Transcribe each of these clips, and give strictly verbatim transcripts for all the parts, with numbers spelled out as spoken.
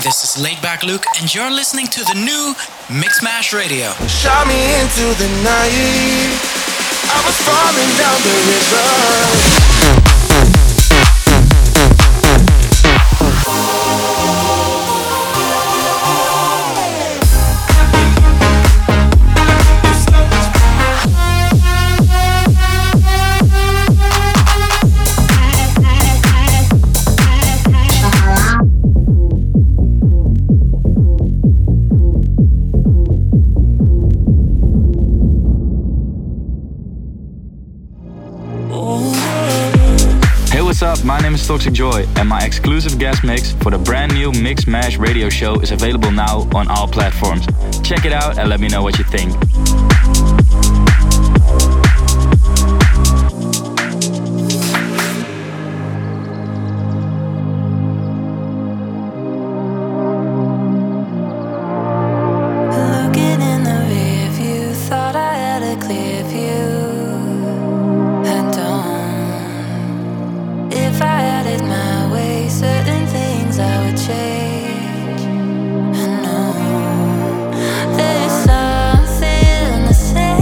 Hi, this is Laidback Luke, and you're listening to the new Mix Mash Radio. Shot me into the night. I was falling down the river. What's up, my name is Toxic Joy, and my exclusive guest mix for the brand new Mix Mash radio show is available now on all platforms. Check it out and let me know what you think. Looking in the rear view, thought I had a clear view. If I had it my way, certain things I would change. I know there's something to say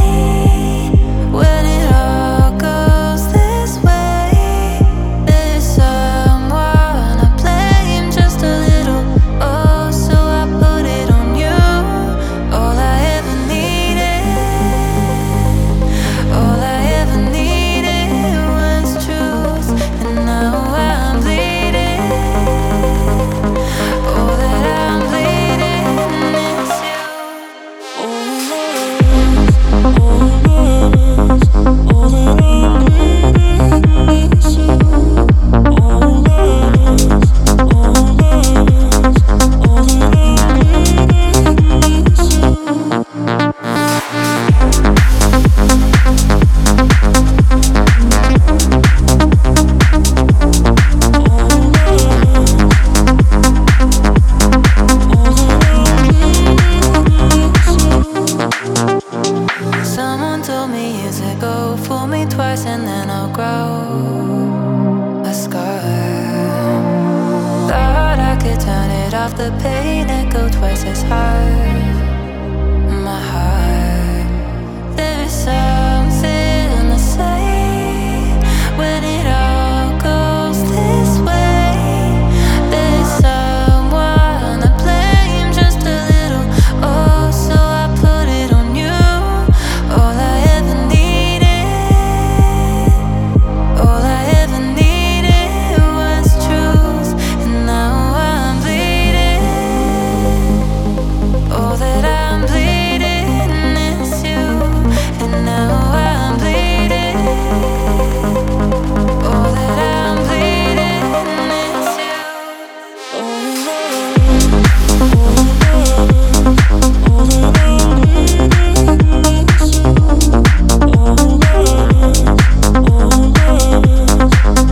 when it all goes this way. There's someone to blame just a little. Oh, so I put it on you. All I ever needed, all I ever needed was truth. And now I'm bleeding, oh that I'm bleeding, it's you. All that, all that, all that I needed, it's you. The pain echoed twice as hard. My heart, there's something to say when it all goes this way. There's someone to blame just a little. Oh, so I put it on you. All I ever needed, all I ever needed was truth, and now I. All that I'm bleeding is you, and now I'm bleeding. All that I'm bleeding is you. All that, all that I'm bleeding is you. All that, all that, all that I'm bleeding is you.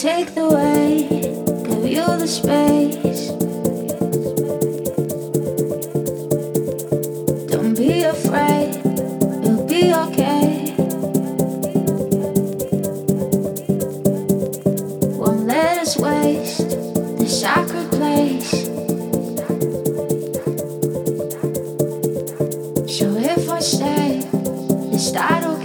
take the weight, give you the space. Don't be afraid, you'll be okay. Won't let us waste this sacred place. So if I stay, is that okay?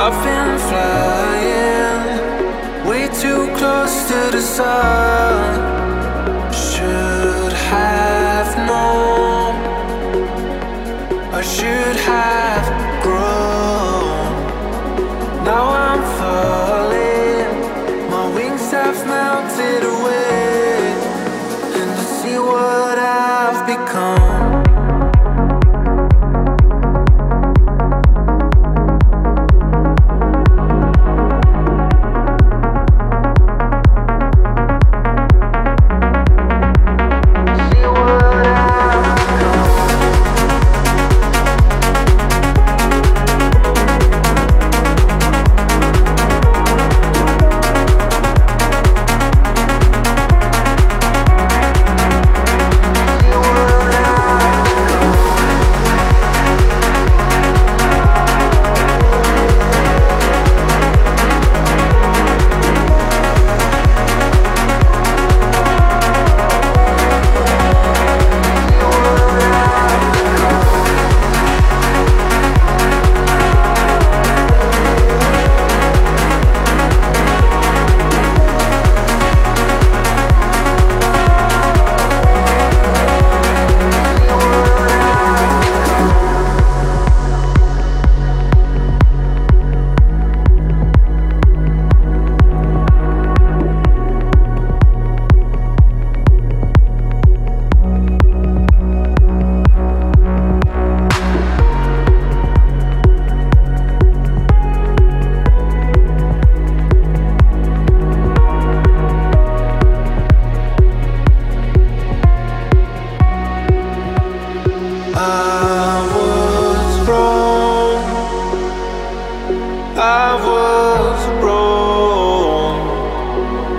I've been flying way too close to the sun. Should have known, I should have grown. Now I'm falling, my wings have melted away, and I see what I've become.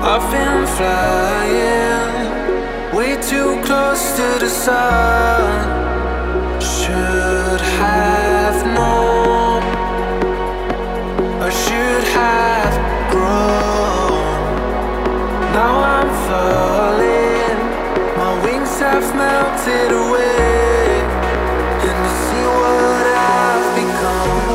I've been flying way too close to the sun. Should have known, I should have grown. Now I'm falling, my wings have melted away, and I see what I've become.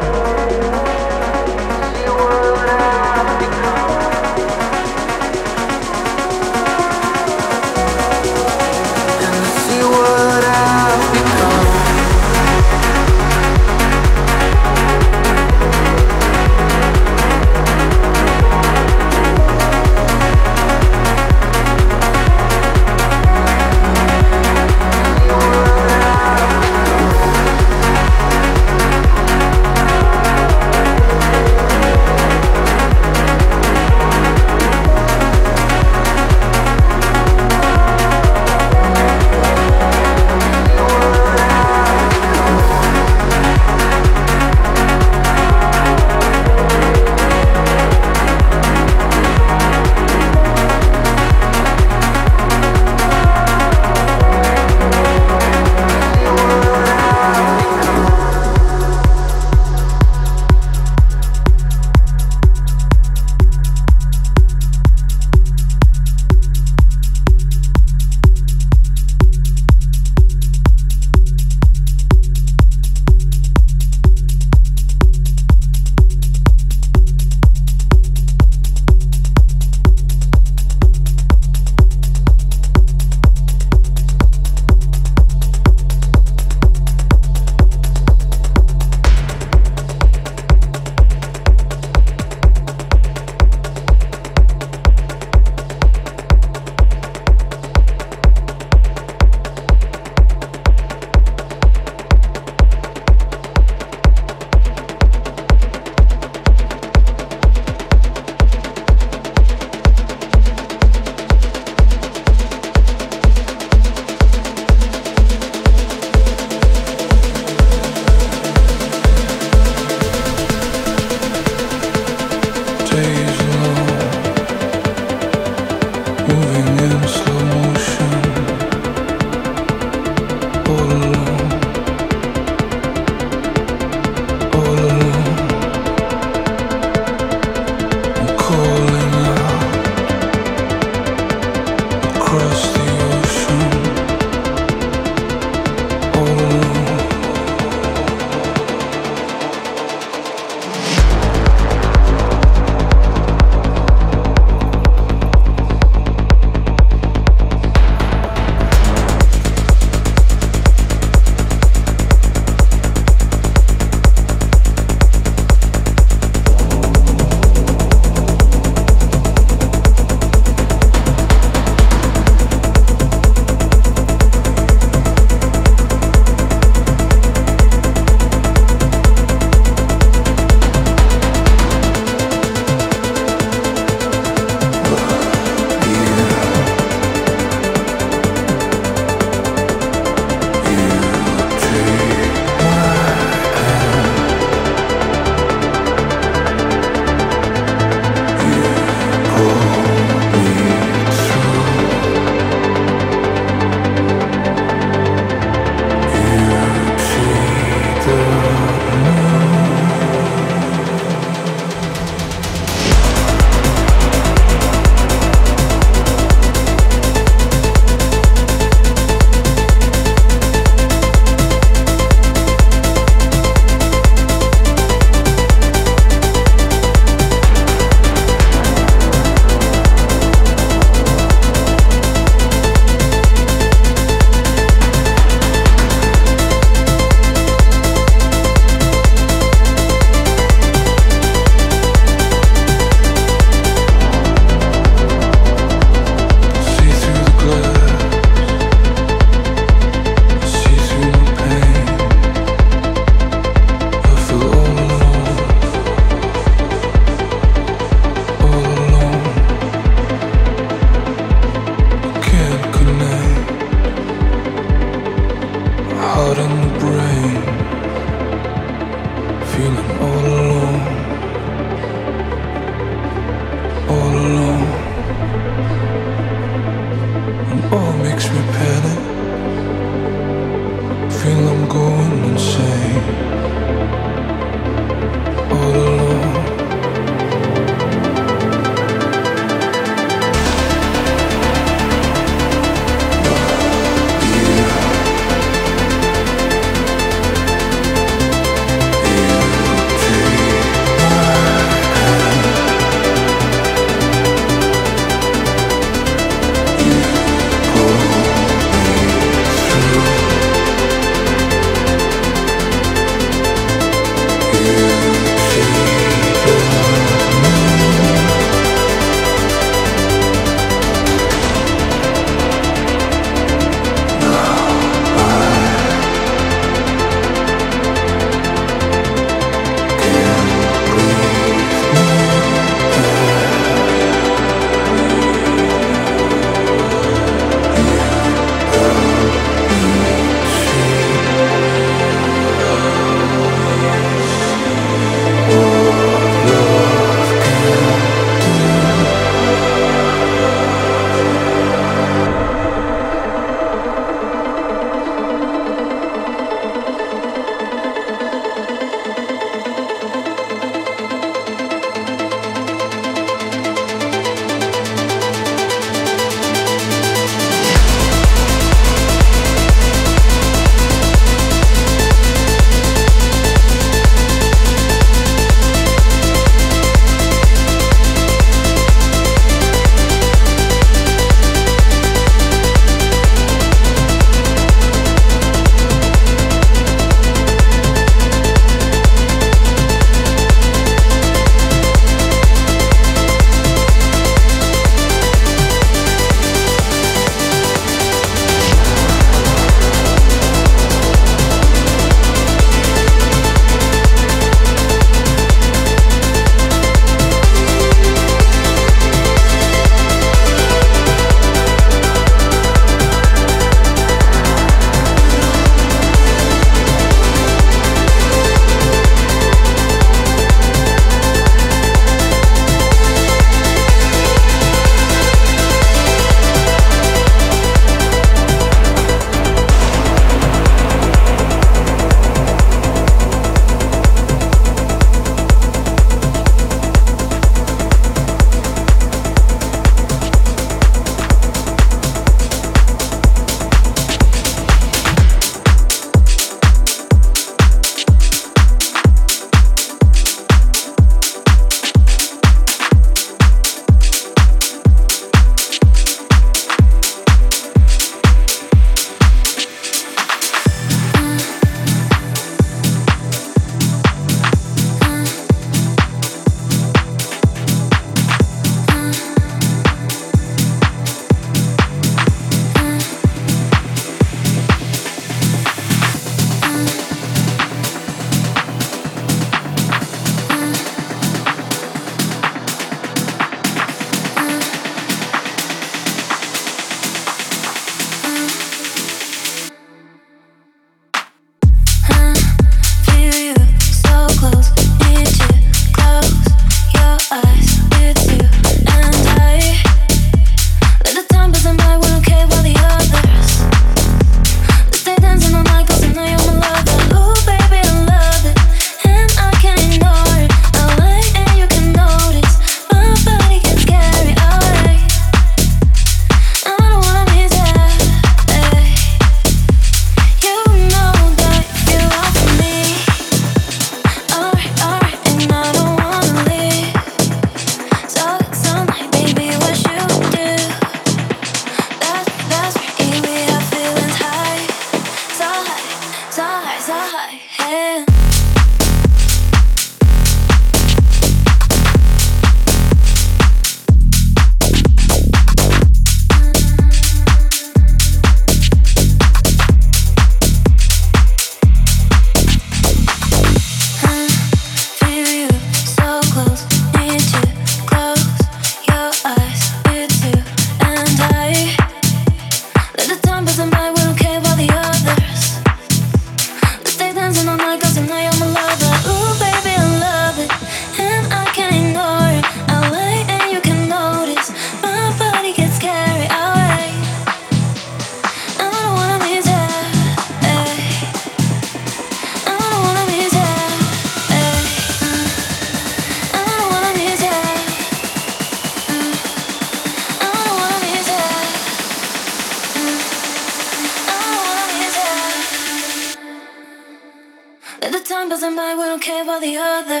numbers in mind, we don't care about the other.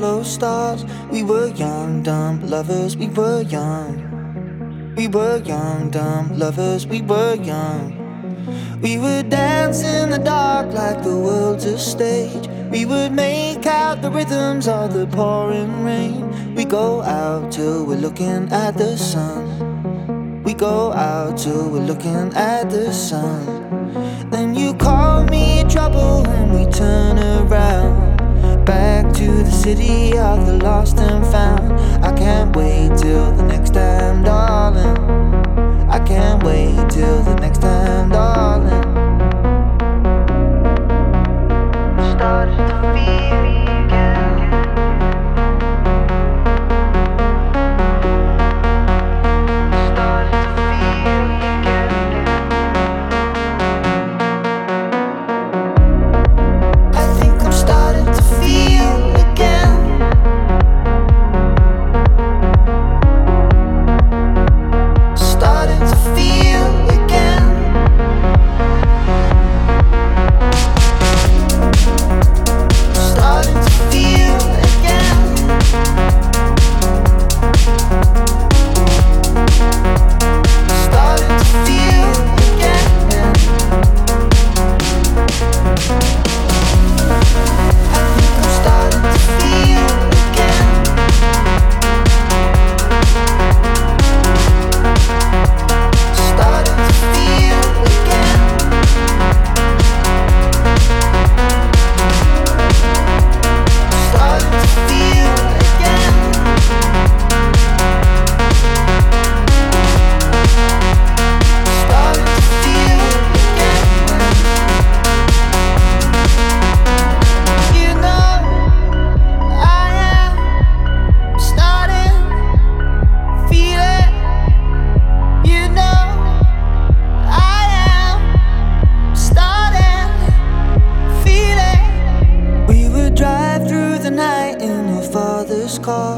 Lovers, we were young. We were young, dumb lovers, we were young. We would dance in the dark like the world's a stage. We would make out the rhythms of the pouring rain. We go out till we're looking at the sun. We go out till we're looking at the sun. Then you call me trouble and we turn around. Back to the city of the lost and found. I can't wait till the next time, darling. I can't wait till the next time, darling. Starts to feel again. Starts to feel again. I think I'm starting to feel. Thank you.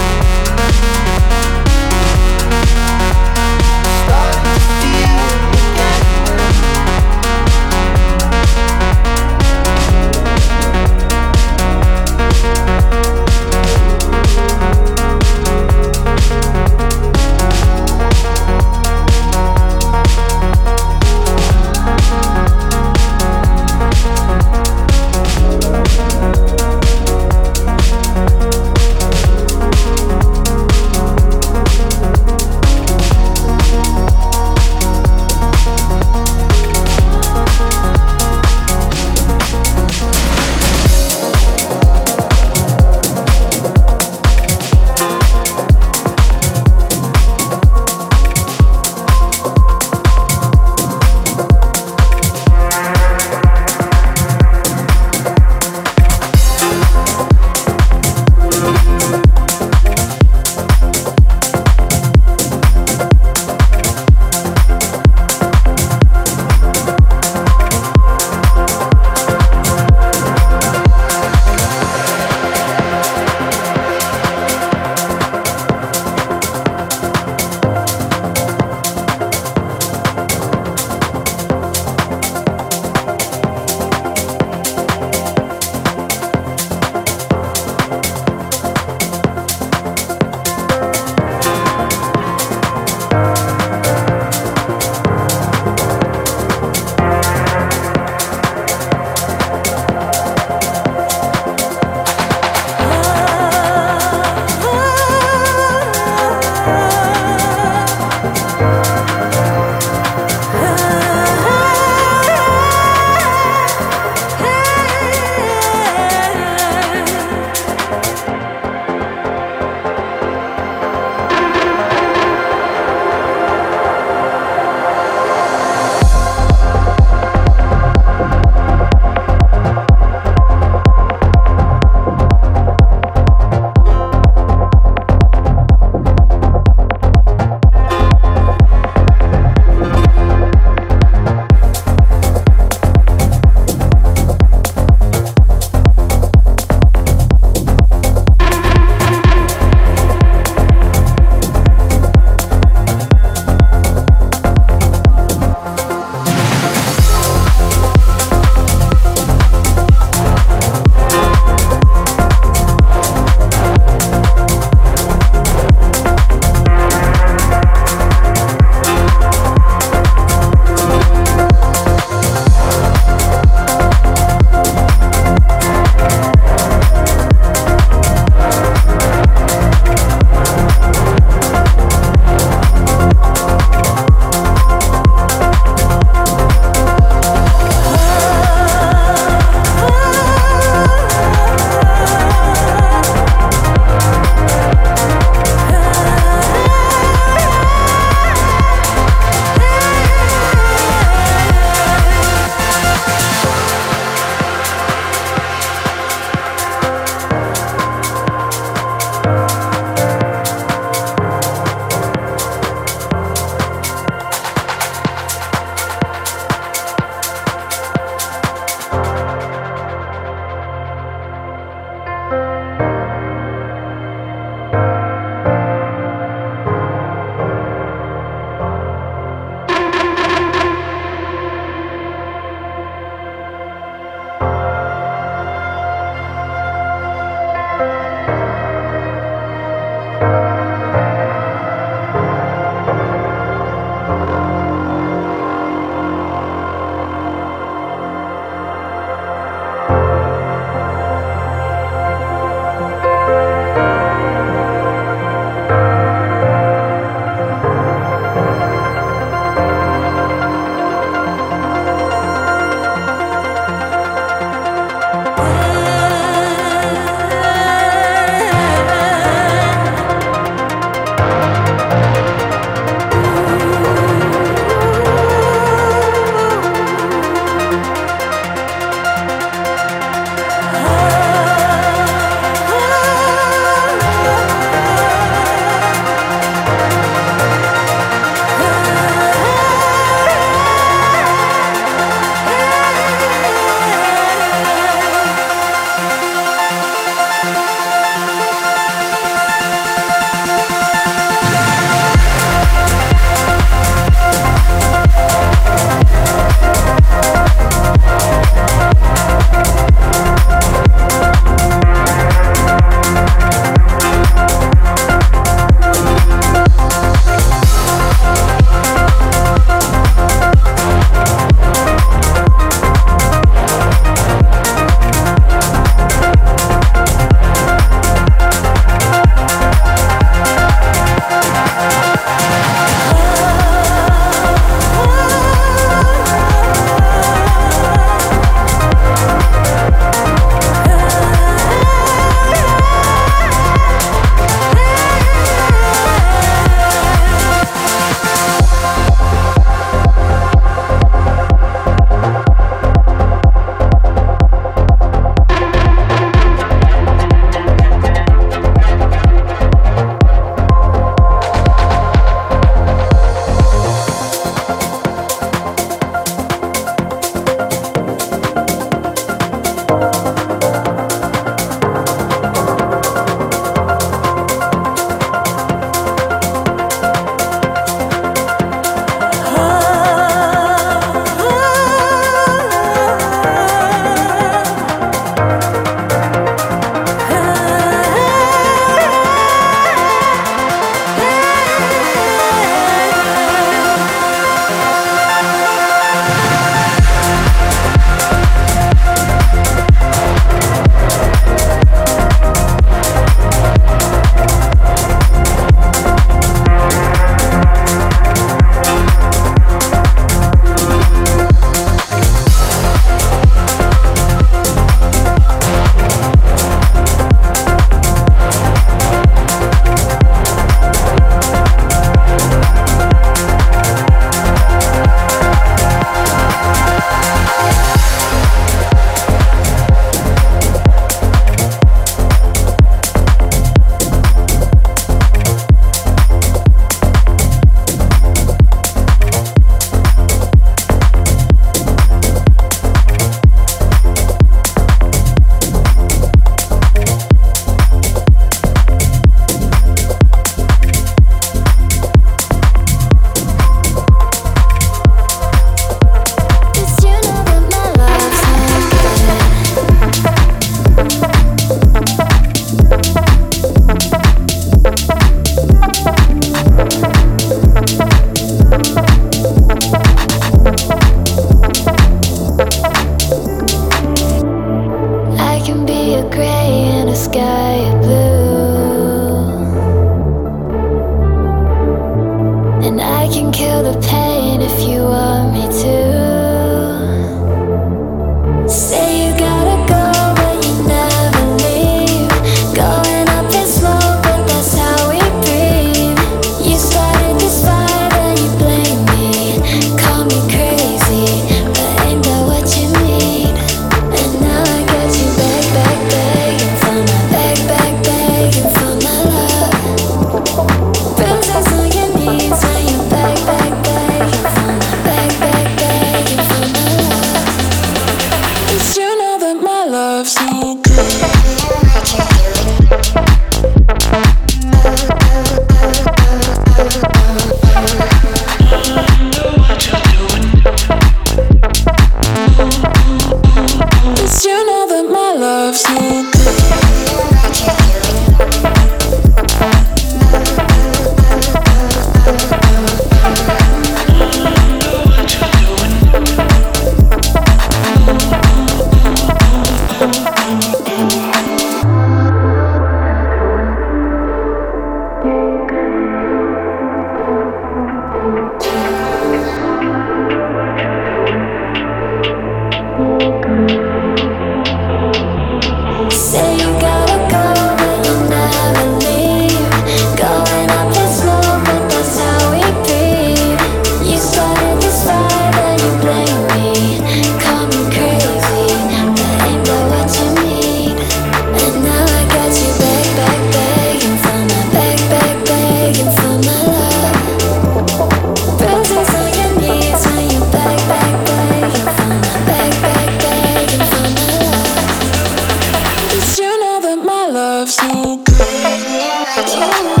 love's no good.